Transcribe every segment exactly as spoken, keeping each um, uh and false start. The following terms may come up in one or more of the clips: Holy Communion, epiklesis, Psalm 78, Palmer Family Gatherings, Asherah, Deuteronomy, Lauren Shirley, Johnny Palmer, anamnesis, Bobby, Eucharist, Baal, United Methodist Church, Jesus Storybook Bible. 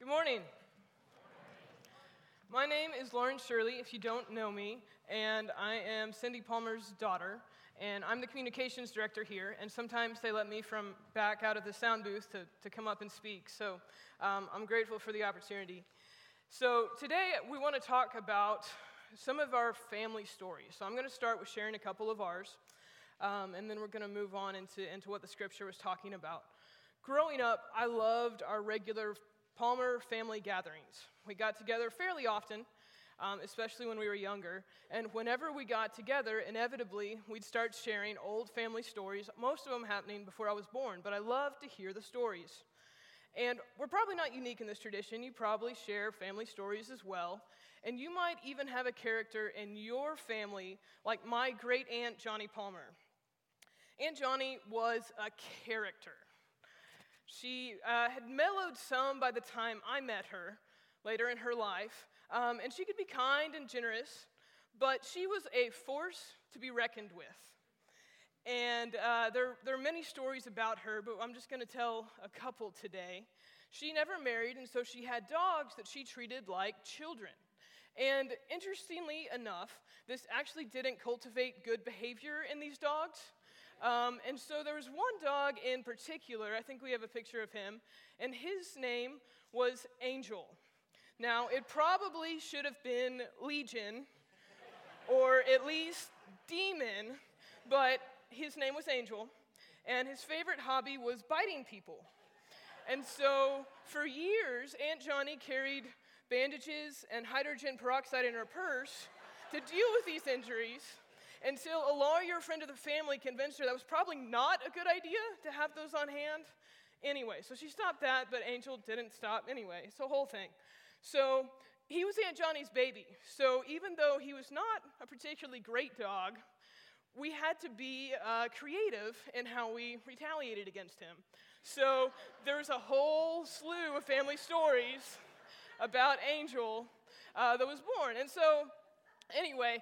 Good morning. My name is Lauren Shirley, if you don't know me, and I am Cindy Palmer's daughter, and I'm the communications director here, and sometimes they let me from back out of the sound booth to, to come up and speak, so um, I'm grateful for the opportunity. So today we want to talk about some of our family stories, so I'm going to start with sharing a couple of ours, um, and then we're going to move on into, into what the scripture was talking about. Growing up, I loved our regular Palmer Family Gatherings. We got together fairly often, um, especially when we were younger, and whenever we got together, inevitably, we'd start sharing old family stories, most of them happening before I was born, but I loved to hear the stories. And we're probably not unique in this tradition. You probably share family stories as well, and you might even have a character in your family, like my great-aunt Johnny Palmer. Aunt Johnny was a character. She uh, had mellowed some by the time I met her later in her life, um, and she could be kind and generous, but she was a force to be reckoned with. And uh, there, there are many stories about her, but I'm just going to tell a couple today. She never married, and so she had dogs that she treated like children. And interestingly enough, this actually didn't cultivate good behavior in these dogs. Um, and so there was one dog in particular, I think we have a picture of him, and his name was Angel. Now, it probably should have been Legion, or at least Demon, but his name was Angel, and his favorite hobby was biting people. And so for years, Aunt Johnny carried bandages and hydrogen peroxide in her purse to deal with these injuries, until a lawyer friend of the family convinced her that was probably not a good idea to have those on hand. Anyway, so she stopped that, but Angel didn't stop anyway. It's a whole thing. So he was Aunt Johnny's baby. So even though he was not a particularly great dog, we had to be uh, creative in how we retaliated against him. So there's a whole slew of family stories about Angel uh, that was born. And so anyway,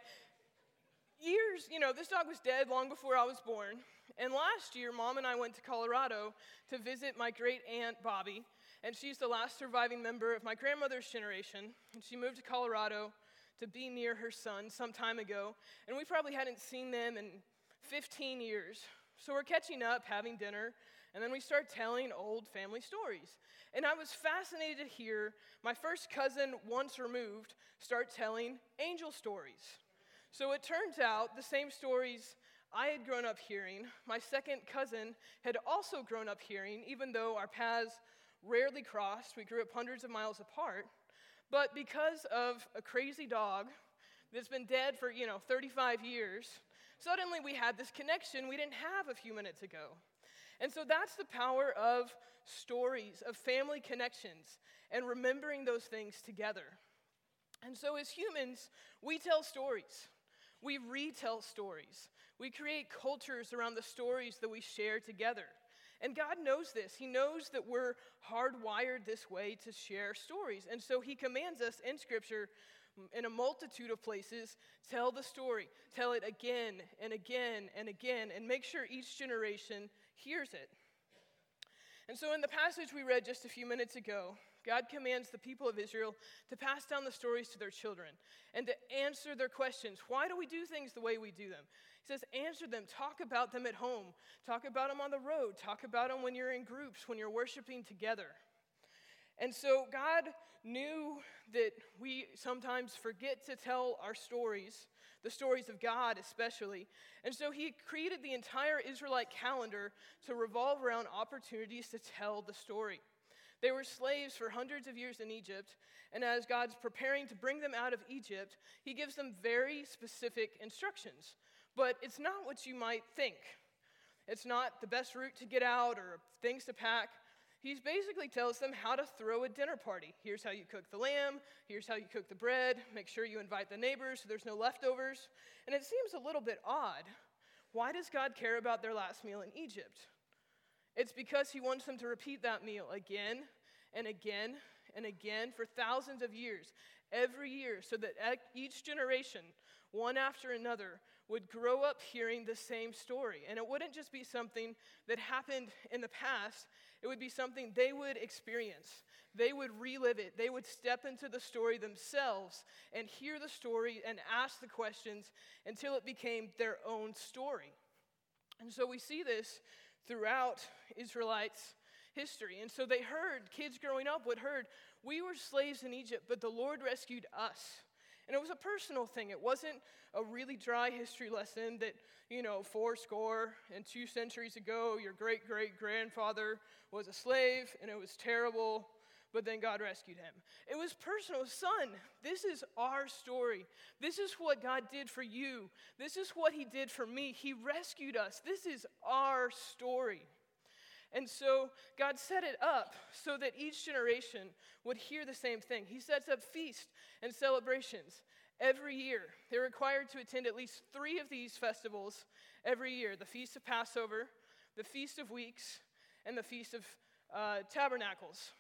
years, you know, this dog was dead long before I was born, and last year, Mom and I went to Colorado to visit my great-aunt, Bobby, and she's the last surviving member of my grandmother's generation, and she moved to Colorado to be near her son some time ago, and we probably hadn't seen them in fifteen years, so we're catching up, having dinner, and then we start telling old family stories, and I was fascinated to hear my first cousin, once removed, start telling Angel stories. So it turns out the same stories I had grown up hearing, my second cousin had also grown up hearing, even though our paths rarely crossed. We grew up hundreds of miles apart. But because of a crazy dog that's been dead for, you know, thirty-five years, suddenly we had this connection we didn't have a few minutes ago. And so that's the power of stories, of family connections, and remembering those things together. And so as humans, we tell stories. We retell stories. We create cultures around the stories that we share together. And God knows this. He knows that we're hardwired this way to share stories. And so he commands us in Scripture, in a multitude of places, tell the story. Tell it again and again and again, and make sure each generation hears it. And so in the passage we read just a few minutes ago, God commands the people of Israel to pass down the stories to their children and to answer their questions. Why do we do things the way we do them? He says, answer them. Talk about them at home. Talk about them on the road. Talk about them when you're in groups, when you're worshiping together. And so God knew that we sometimes forget to tell our stories, the stories of God especially. And so he created the entire Israelite calendar to revolve around opportunities to tell the story. They were slaves for hundreds of years in Egypt, and as God's preparing to bring them out of Egypt, he gives them very specific instructions. But it's not what you might think. It's not the best route to get out or things to pack. He basically tells them how to throw a dinner party. Here's how you cook the lamb. Here's how you cook the bread. Make sure you invite the neighbors so there's no leftovers. And it seems a little bit odd. Why does God care about their last meal in Egypt? It's because he wants them to repeat that meal again and again and again for thousands of years, every year, so that each generation, one after another, would grow up hearing the same story. And it wouldn't just be something that happened in the past. It would be something they would experience. They would relive it. They would step into the story themselves and hear the story and ask the questions until it became their own story. And so we see this throughout Israelites' history. And so they heard, kids growing up would heard, we were slaves in Egypt, but the Lord rescued us. And it was a personal thing. It wasn't a really dry history lesson that, you know, four score and two centuries ago, your great-great-grandfather was a slave, and it was terrible, but then God rescued him. It was personal. Son, this is our story. This is what God did for you. This is what he did for me. He rescued us. This is our story. And so God set it up so that each generation would hear the same thing. He sets up feasts and celebrations every year. They're required to attend at least three of these festivals every year. The Feast of Passover, the Feast of Weeks, and the Feast of uh, Tabernacles.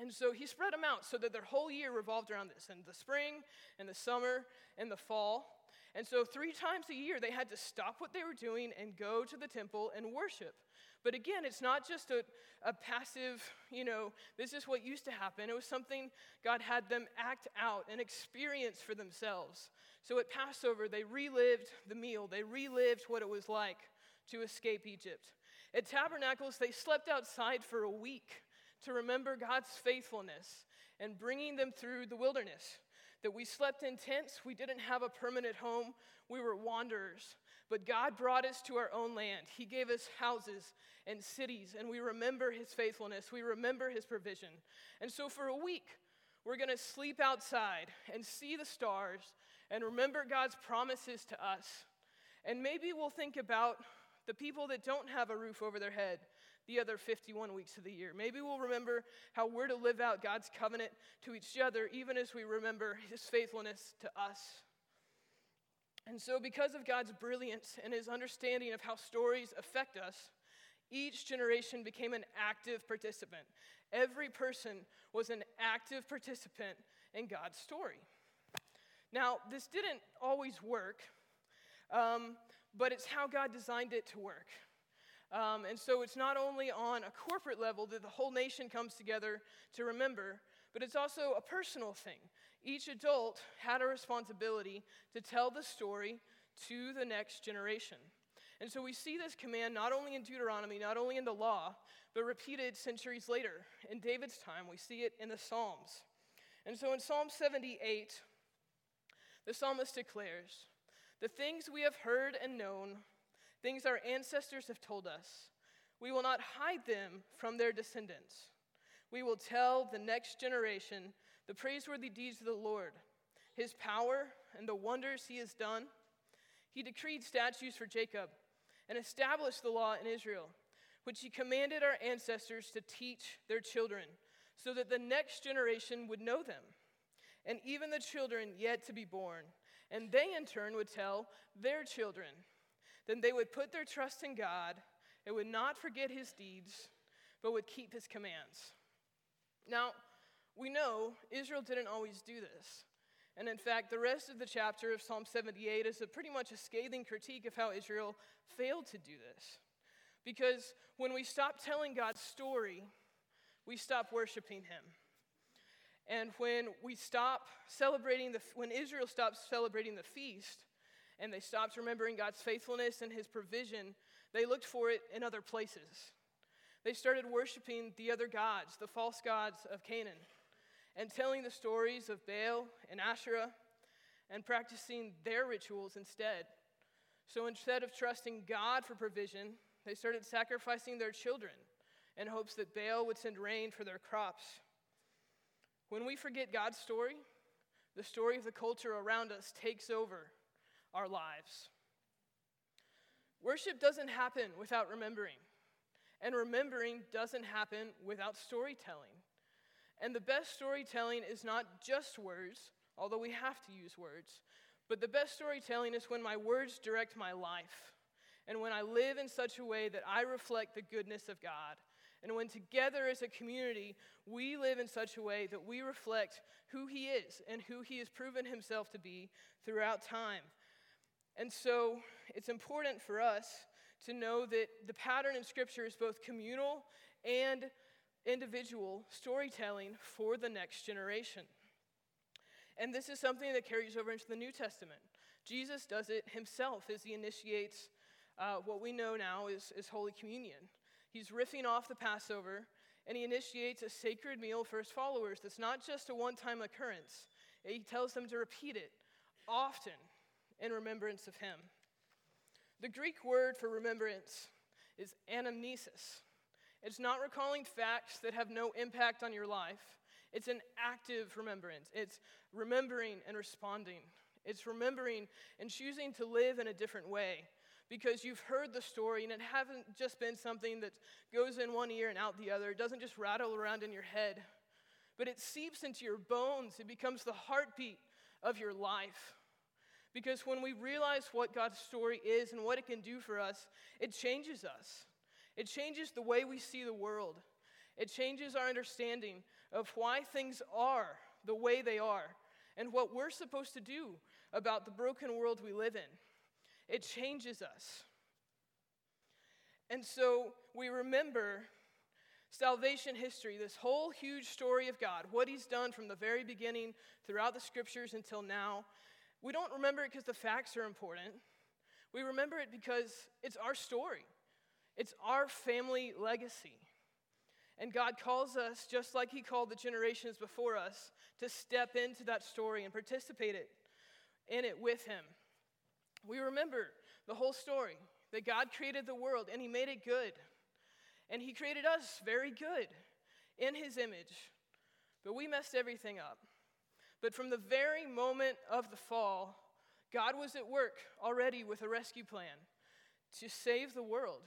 And so he spread them out so that their whole year revolved around this. In the spring, in the summer, in the fall. And so three times a year, they had to stop what they were doing and go to the temple and worship. But again, it's not just a, a passive, you know, this is what used to happen. It was something God had them act out and experience for themselves. So at Passover, they relived the meal. They relived what it was like to escape Egypt. At Tabernacles, they slept outside for a week to remember God's faithfulness and bringing them through the wilderness. That we slept in tents, we didn't have a permanent home, we were wanderers. But God brought us to our own land. He gave us houses and cities, and we remember his faithfulness, we remember his provision. And so for a week, we're going to sleep outside and see the stars and remember God's promises to us. And maybe we'll think about the people that don't have a roof over their head the other fifty-one weeks of the year. Maybe we'll remember how we're to live out God's covenant to each other, even as we remember his faithfulness to us. And so because of God's brilliance and his understanding of how stories affect us, each generation became an active participant. Every person was an active participant in God's story. Now, this didn't always work, um, but it's how God designed it to work. Um, and so it's not only on a corporate level that the whole nation comes together to remember, but it's also a personal thing. Each adult had a responsibility to tell the story to the next generation. And so we see this command not only in Deuteronomy, not only in the law, but repeated centuries later. In David's time, we see it in the Psalms. And so in Psalm seventy-eight, the psalmist declares, "The things we have heard and known, things our ancestors have told us, we will not hide them from their descendants. We will tell the next generation the praiseworthy deeds of the Lord, his power and the wonders he has done. He decreed statutes for Jacob and established the law in Israel, which he commanded our ancestors to teach their children, so that the next generation would know them, and even the children yet to be born. And they in turn would tell their children. Then they would put their trust in God and would not forget his deeds, but would keep his commands." Now, we know Israel didn't always do this. And in fact, the rest of the chapter of Psalm seventy-eight is a pretty much a scathing critique of how Israel failed to do this. Because when we stop telling God's story, we stop worshiping him. And when we stop celebrating, the, when Israel stops celebrating the feast, and they stopped remembering God's faithfulness and his provision, they looked for it in other places. They started worshiping the other gods, the false gods of Canaan, and telling the stories of Baal and Asherah, and practicing their rituals instead. So instead of trusting God for provision, they started sacrificing their children in hopes that Baal would send rain for their crops. When we forget God's story, the story of the culture around us takes over our lives. Worship doesn't happen without remembering, and remembering doesn't happen without storytelling. And the best storytelling is not just words, although we have to use words, but the best storytelling is when my words direct my life, and when I live in such a way that I reflect the goodness of God, and when together as a community we live in such a way that we reflect who he is and who he has proven himself to be throughout time. And so it's important for us to know that the pattern in Scripture is both communal and individual storytelling for the next generation. And this is something that carries over into the New Testament. Jesus does it himself as he initiates uh, what we know now is, is Holy Communion. He's riffing off the Passover, and he initiates a sacred meal for his followers that's not just a one-time occurrence. He tells them to repeat it often in remembrance of him. The Greek word for remembrance is anamnesis. It's not recalling facts that have no impact on your life. It's an active remembrance. It's remembering and responding. It's remembering and choosing to live in a different way because you've heard the story and it hasn't just been something that goes in one ear and out the other. It doesn't just rattle around in your head, but it seeps into your bones. It becomes the heartbeat of your life. Because when we realize what God's story is and what it can do for us, it changes us. It changes the way we see the world. It changes our understanding of why things are the way they are and what we're supposed to do about the broken world we live in. It changes us. And so we remember salvation history, this whole huge story of God, what he's done from the very beginning throughout the Scriptures until now. We don't remember it because the facts are important. We remember it because it's our story. It's our family legacy. And God calls us, just like he called the generations before us, to step into that story and participate it, in it with him. We remember the whole story, that God created the world and he made it good. And he created us very good in his image. But we messed everything up. But from the very moment of the fall, God was at work already with a rescue plan to save the world.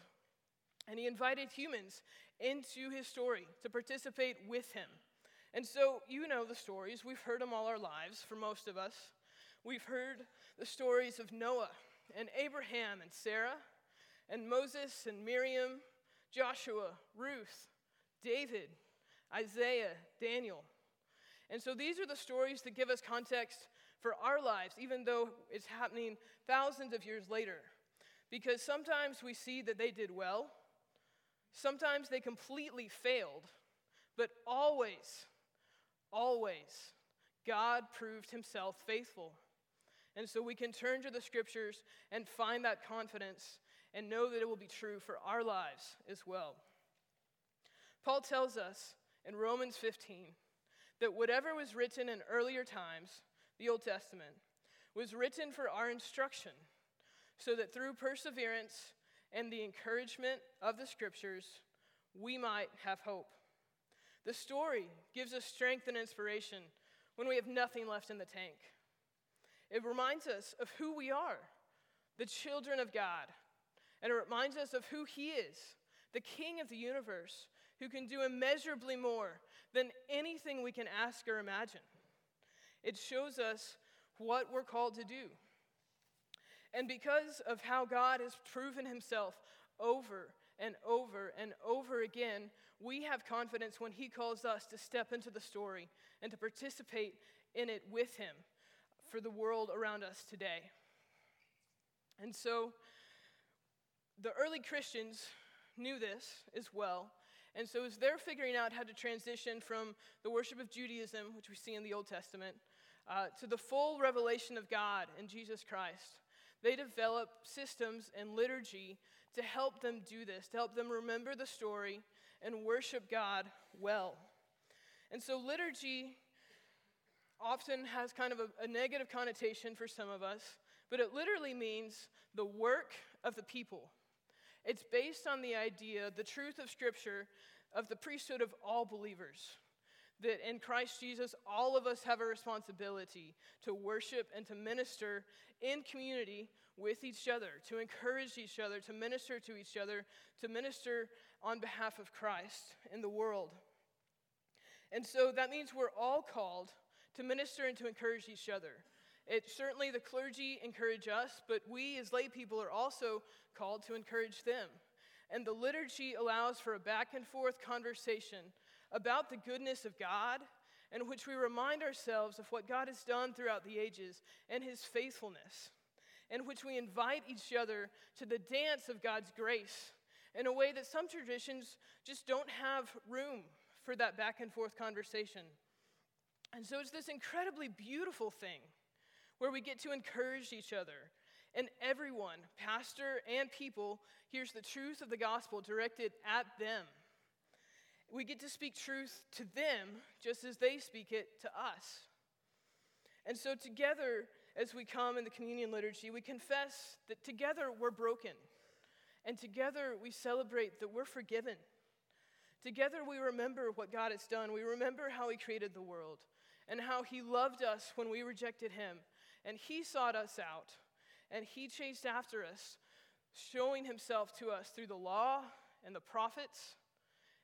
And he invited humans into his story to participate with him. And so you know the stories. We've heard them all our lives, for most of us. We've heard the stories of Noah and Abraham and Sarah and Moses and Miriam, Joshua, Ruth, David, Isaiah, Daniel. And so these are the stories that give us context for our lives, even though it's happening thousands of years later. Because sometimes we see that they did well, sometimes they completely failed, but always, always, God proved himself faithful. And so we can turn to the Scriptures and find that confidence and know that it will be true for our lives as well. Paul tells us in Romans fifteen, that whatever was written in earlier times, the Old Testament, was written for our instruction, so that through perseverance and the encouragement of the Scriptures, we might have hope. The story gives us strength and inspiration when we have nothing left in the tank. It reminds us of who we are, the children of God, and it reminds us of who he is, the King of the universe, who can do immeasurably more than anything we can ask or imagine. It shows us what we're called to do. And because of how God has proven himself over and over and over again, we have confidence when he calls us to step into the story and to participate in it with him for the world around us today. And so the early Christians knew this as well. And so as they're figuring out how to transition from the worship of Judaism, which we see in the Old Testament, uh, to the full revelation of God in Jesus Christ, they develop systems and liturgy to help them do this, to help them remember the story and worship God well. And so liturgy often has kind of a, a negative connotation for some of us, but it literally means the work of the people. It's based on the idea, the truth of Scripture, of the priesthood of all believers. That in Christ Jesus, all of us have a responsibility to worship and to minister in community with each other, to encourage each other, to minister to each other, to minister on behalf of Christ in the world. And so that means we're all called to minister and to encourage each other. It, certainly the clergy encourage us, but we as lay people are also called to encourage them. And the liturgy allows for a back and forth conversation about the goodness of God, in which we remind ourselves of what God has done throughout the ages and his faithfulness. in which we invite each other to the dance of God's grace in a way that some traditions just don't have room for that back and forth conversation. And so it's this incredibly beautiful thing where we get to encourage each other, and everyone, pastor and people, hears the truth of the gospel directed at them. We get to speak truth to them just as they speak it to us. And so together, as we come in the communion liturgy, we confess that together we're broken, and together we celebrate that we're forgiven. Together we remember what God has done. We remember how he created the world and how he loved us when we rejected him. And he sought us out and he chased after us, showing himself to us through the law and the prophets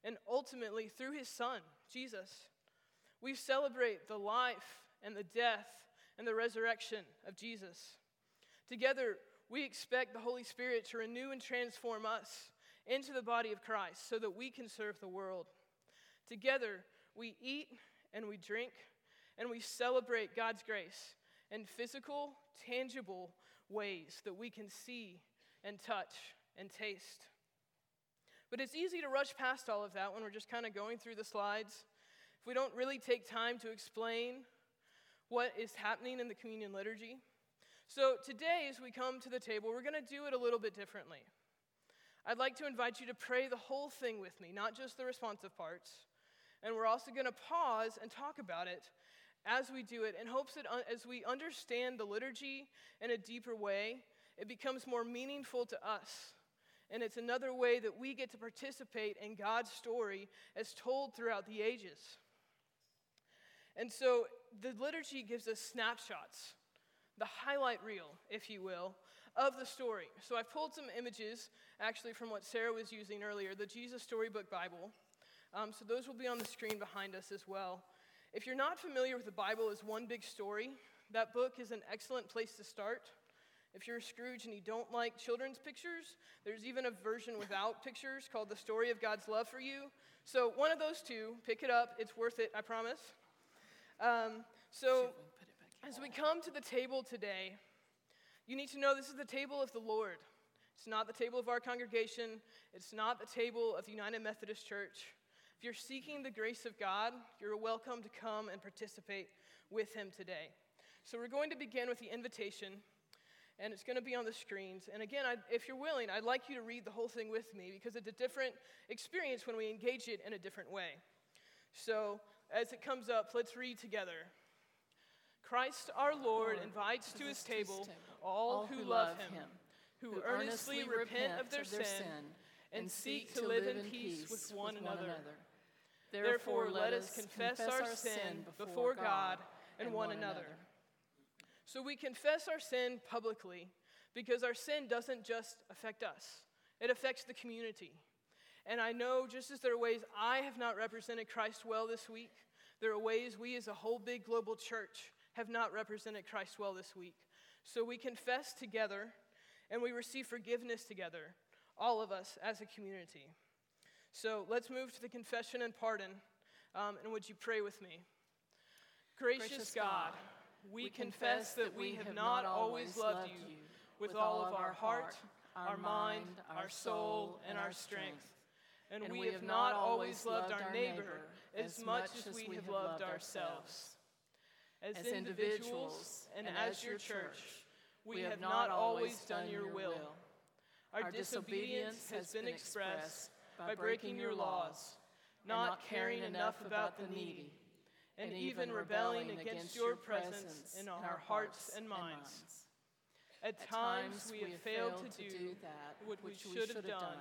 and ultimately through his son, Jesus. We celebrate the life and the death and the resurrection of Jesus. Together we expect the Holy Spirit to renew and transform us into the body of Christ so that we can serve the world. Together, we eat and we drink and we celebrate God's grace in physical, tangible ways that we can see and touch and taste. But it's easy to rush past all of that when we're just kind of going through the slides. If we don't really take time to explain what is happening in the communion liturgy. So today, as we come to the table, we're going to do it a little bit differently. I'd like to invite you to pray the whole thing with me, not just the responsive parts. And we're also going to pause and talk about it as we do it in hopes that un- as we understand the liturgy in a deeper way, it becomes more meaningful to us. And it's another way that we get to participate in God's story as told throughout the ages. And so the liturgy gives us snapshots, the highlight reel, if you will, of the story. So I pulled some images, actually, from what Sarah was using earlier, the Jesus Storybook Bible. Um, so those will be on the screen behind us as well. If you're not familiar with the Bible as one big story, that book is an excellent place to start. If you're a Scrooge and you don't like children's pictures, there's even a version without pictures called The Story of God's Love for You. So one of those two, pick it up. It's worth it, I promise. Um, so as we come to the table today, you need to know this is the table of the Lord. It's not the table of our congregation. It's not the table of the United Methodist Church. If you're seeking the grace of God, you're welcome to come and participate with him today. So we're going to begin with the invitation, and it's going to be on the screens. And again, I, if you're willing, I'd like you to read the whole thing with me because it's a different experience when we engage it in a different way. So as it comes up, let's read together. Christ our Lord invites to his table all who love him, who earnestly repent of their sin and seek to live in peace with one another. Therefore, let us confess our sin before God and one another. So we confess our sin publicly because our sin doesn't just affect us. It affects the community. And I know just as there are ways I have not represented Christ well this week, there are ways we as a whole big global church have not represented Christ well this week. So we confess together, and we receive forgiveness together, all of us as a community. So let's move to the confession and pardon, um, and would you pray with me? Gracious, Gracious God, God, we, we confess, confess that we have not always loved you with all of our heart, our mind, our soul, and our strength, and, and we, we have not always loved our neighbor as much as we have loved ourselves. As individuals and as your church, we have not always done your will. Our disobedience has been expressed by breaking your laws, not caring enough about the needy, and even rebelling against your presence in our hearts and minds. At times we have failed to do that what we should have done,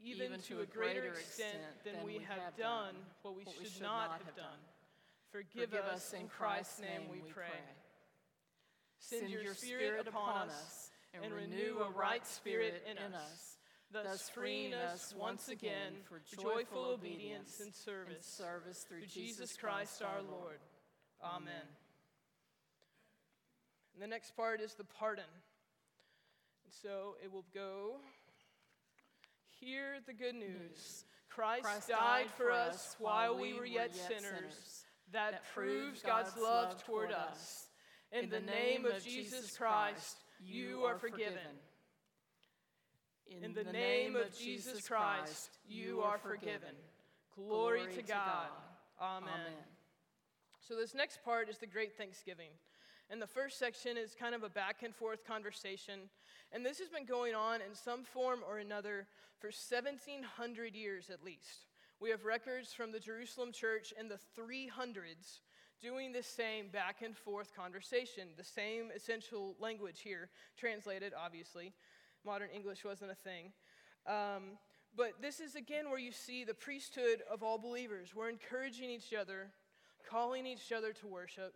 even to a greater extent than we have done what we should not have done. Forgive, Forgive us, in Christ's name we pray. Send your spirit upon us and renew a right spirit in us, thus freeing us once again for joyful obedience and service, and service through Jesus Christ our Lord. Amen. And the next part is the pardon. And so it will go, hear the good news. Christ, Christ died for us while we were yet sinners. sinners. That, that proves God's, God's love toward us. In the name of Jesus Christ, you are forgiven. In the name of Jesus Christ, you are forgiven. Glory to God. Amen. So this next part is the Great Thanksgiving. And the first section is kind of a back and forth conversation. And this has been going on in some form or another for seventeen hundred years at least. We have records from the Jerusalem church in the three hundreds doing the same back and forth conversation, the same essential language here, translated, obviously. Modern English wasn't a thing. Um, but this is, again, where you see the priesthood of all believers. We're encouraging each other, calling each other to worship,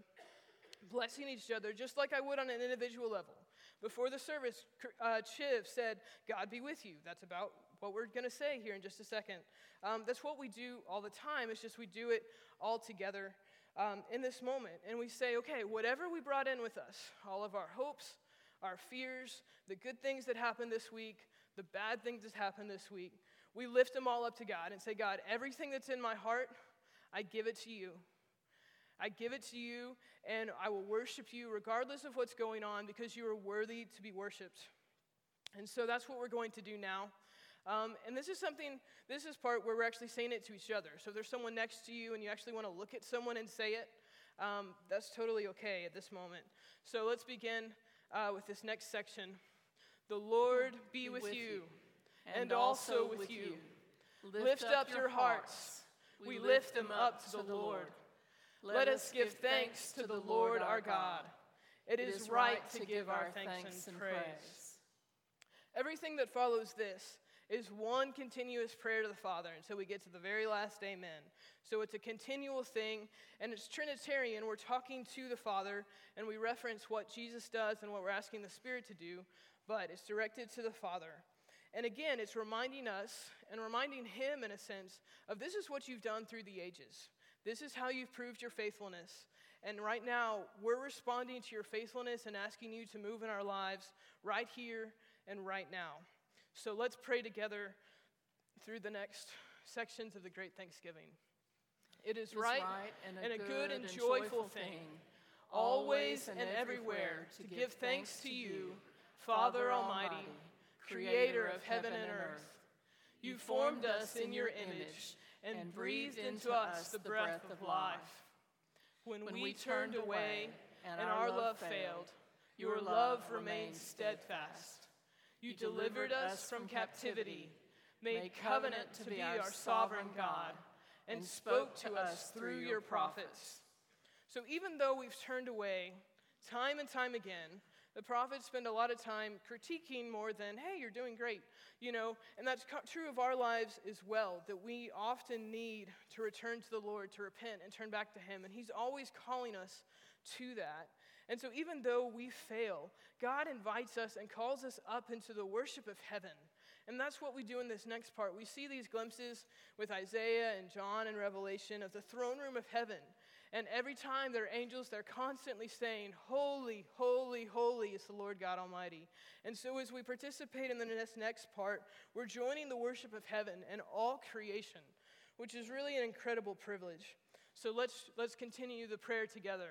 blessing each other, just like I would on an individual level. Before the service, uh, Chiv said, God be with you. That's about what we're going to say here in just a second. Um, that's what we do all the time. It's just we do it all together um, in this moment. And we say, okay, whatever we brought in with us, all of our hopes, our fears, the good things that happened this week, the bad things that happened this week, we lift them all up to God and say, God, everything that's in my heart, I give it to you. I give it to you, and I will worship you regardless of what's going on, because you are worthy to be worshiped. And so that's what we're going to do now. Um, and this is something, this is part where we're actually saying it to each other. So if there's someone next to you and you actually want to look at someone and say it, um, that's totally okay at this moment. So let's begin uh, with this next section. The Lord be, be with, with you, you and, and also with you. With you. Lift, lift up your hearts. We lift them up to the Lord. Let us give thanks to the Lord our God. It is right to give our thanks and praise. Everything that follows this is one continuous prayer to the Father until we get to the very last amen. So it's a continual thing, and it's Trinitarian. We're talking to the Father, and we reference what Jesus does and what we're asking the Spirit to do, but it's directed to the Father. And again, it's reminding us and reminding Him, in a sense, of this is what you've done through the ages. This is how you've proved your faithfulness. And right now, we're responding to your faithfulness and asking you to move in our lives right here and right now. So let's pray together through the next sections of the Great Thanksgiving. It is, it is right, right and, a and a good and, and joyful thing, always and everywhere, to give thanks to you, Father Almighty, Creator of heaven and earth. You formed us in your image and breathed into us the breath of life. When we turned away and our love failed, your love remained steadfast. You delivered us from captivity, made covenant to be our sovereign God, and spoke to us through your prophets. So even though we've turned away time and time again, the prophets spend a lot of time critiquing more than, hey, you're doing great, you know, and that's co- true of our lives as well, that we often need to return to the Lord, to repent and turn back to Him, and He's always calling us to that. And so even though we fail, God invites us and calls us up into the worship of heaven, and that's what we do in this next part. We see these glimpses with Isaiah and John and Revelation of the throne room of heaven. And every time there are angels, they're constantly saying, holy, holy, holy is the Lord God Almighty. And so as we participate in this next part, we're joining the worship of heaven and all creation, which is really an incredible privilege. So let's let's continue the prayer together.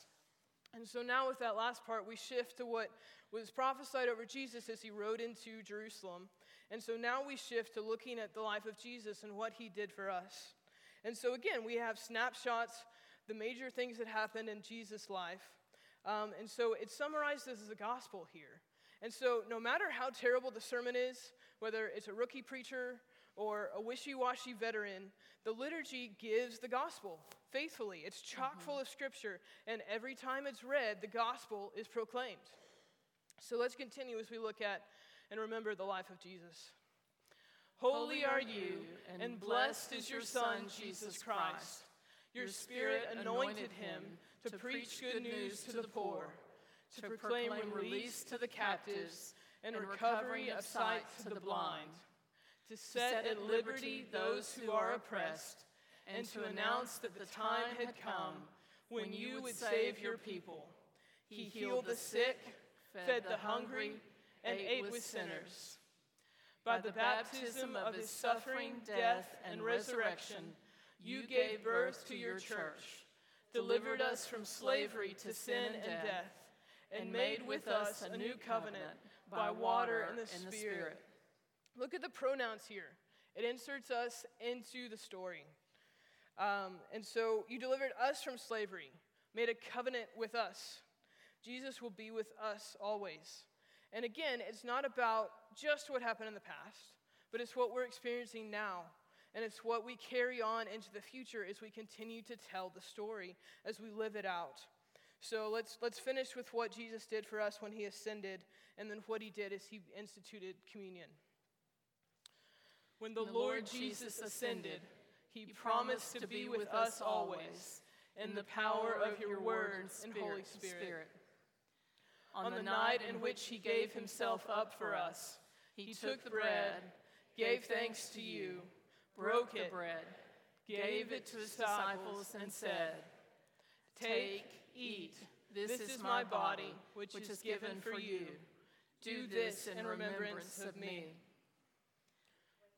And so now with that last part, we shift to what was prophesied over Jesus as he rode into Jerusalem. And so now we shift to looking at the life of Jesus and what he did for us. And so again, we have snapshots, the major things that happened in Jesus' life. Um, and so it's summarized as the gospel here. And so no matter how terrible the sermon is, whether it's a rookie preacher or a wishy-washy veteran, the liturgy gives the gospel faithfully. It's chock mm-hmm. full of scripture, and every time it's read, the gospel is proclaimed. So let's continue as we look at and remember the life of Jesus. Holy are you, and blessed is your Son, Jesus Christ. Your Spirit anointed him to preach good news to the poor, to proclaim release to the captives, and recovery of sight to the blind, to set at liberty those who are oppressed, and to announce that the time had come when you would save your people. He healed the sick, fed the hungry, and ate with sinners. By the baptism of his suffering, death, and resurrection, you gave birth to your church, delivered us from slavery to sin and death, and made with us a new covenant by water and the Spirit. Look at the pronouns here. It inserts us into the story. Um, and so you delivered us from slavery, made a covenant with us. Jesus will be with us always. And again, it's not about just what happened in the past, but it's what we're experiencing now. And it's what we carry on into the future as we continue to tell the story, as we live it out. So let's let's finish with what Jesus did for us when he ascended, and then what he did is he instituted communion. When the, when the Lord Jesus ascended, he promised to be with us always, in the power of your words and Holy Spirit. On the night in which he gave himself up for us, he took the bread, gave thanks to you, broke the bread, gave it to his disciples, and said, "Take, eat, this is my body, which is given for you. Do this in remembrance of me."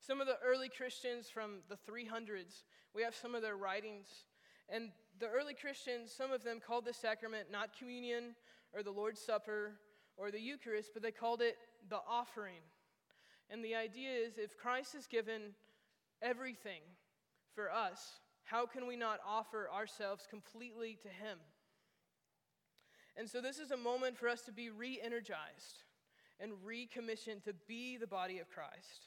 Some of the early Christians from the three hundreds, we have some of their writings. And the early Christians, some of them called this sacrament not communion or the Lord's Supper or the Eucharist, but they called it the offering. And the idea is, if Christ has given everything for us, how can we not offer ourselves completely to him? And so this is a moment for us to be re-energized and recommissioned to be the body of Christ.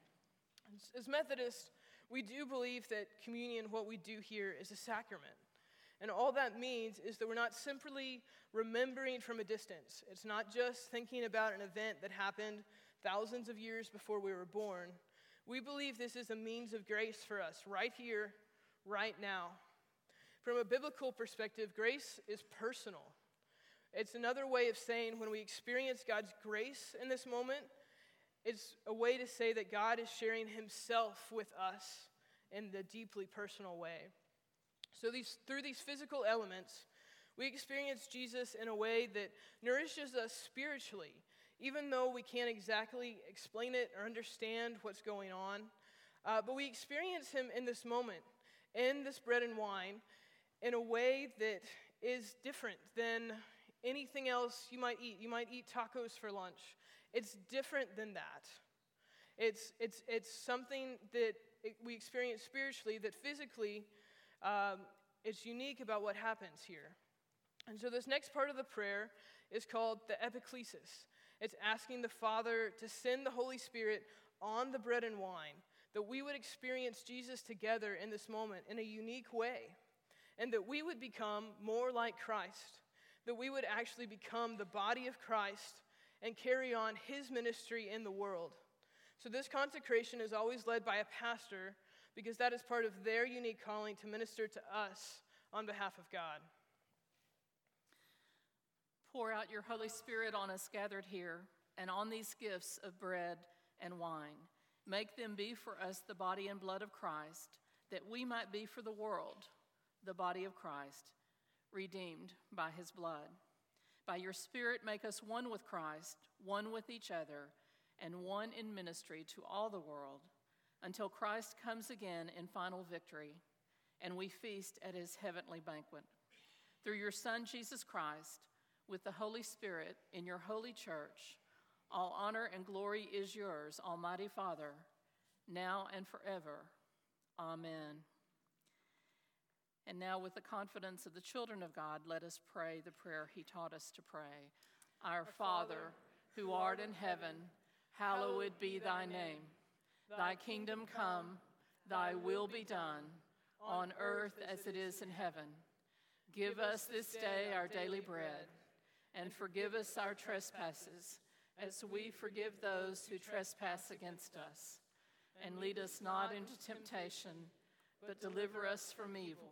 As Methodists, we do believe that communion, what we do here, is a sacrament. And all that means is that we're not simply remembering from a distance. It's not just thinking about an event that happened thousands of years before we were born. We believe this is a means of grace for us, right here, right now. From a biblical perspective, grace is personal. It's another way of saying when we experience God's grace in this moment, it's a way to say that God is sharing himself with us in the deeply personal way. So these, through these physical elements, we experience Jesus in a way that nourishes us spiritually, even though we can't exactly explain it or understand what's going on. Uh, but we experience him in this moment, in this bread and wine, in a way that is different than anything else you might eat. You might eat tacos for lunch. It's different than that. It's, it's, it's something that we experience spiritually that physically Um, it's unique about what happens here. And so this next part of the prayer is called the epiklesis. It's asking the Father to send the Holy Spirit on the bread and wine, that we would experience Jesus together in this moment in a unique way, and that we would become more like Christ, that we would actually become the body of Christ and carry on his ministry in the world. So this consecration is always led by a pastor, because that is part of their unique calling to minister to us on behalf of God. Pour out your Holy Spirit on us gathered here and on these gifts of bread and wine. Make them be for us the body and blood of Christ, that we might be for the world the body of Christ, redeemed by his blood. By your Spirit, make us one with Christ, one with each other, and one in ministry to all the world, until Christ comes again in final victory and we feast at his heavenly banquet. Through your Son, Jesus Christ, with the Holy Spirit in your holy church, all honor and glory is yours, Almighty Father, now and forever. Amen. And now, with the confidence of the children of God, let us pray the prayer he taught us to pray. Our Father, who art in heaven, hallowed be thy name. Thy kingdom come, thy will be done, on earth as it is in heaven. Give us this day our daily bread, and forgive us our trespasses, as we forgive those who trespass against us. And lead us not into temptation, but deliver us from evil.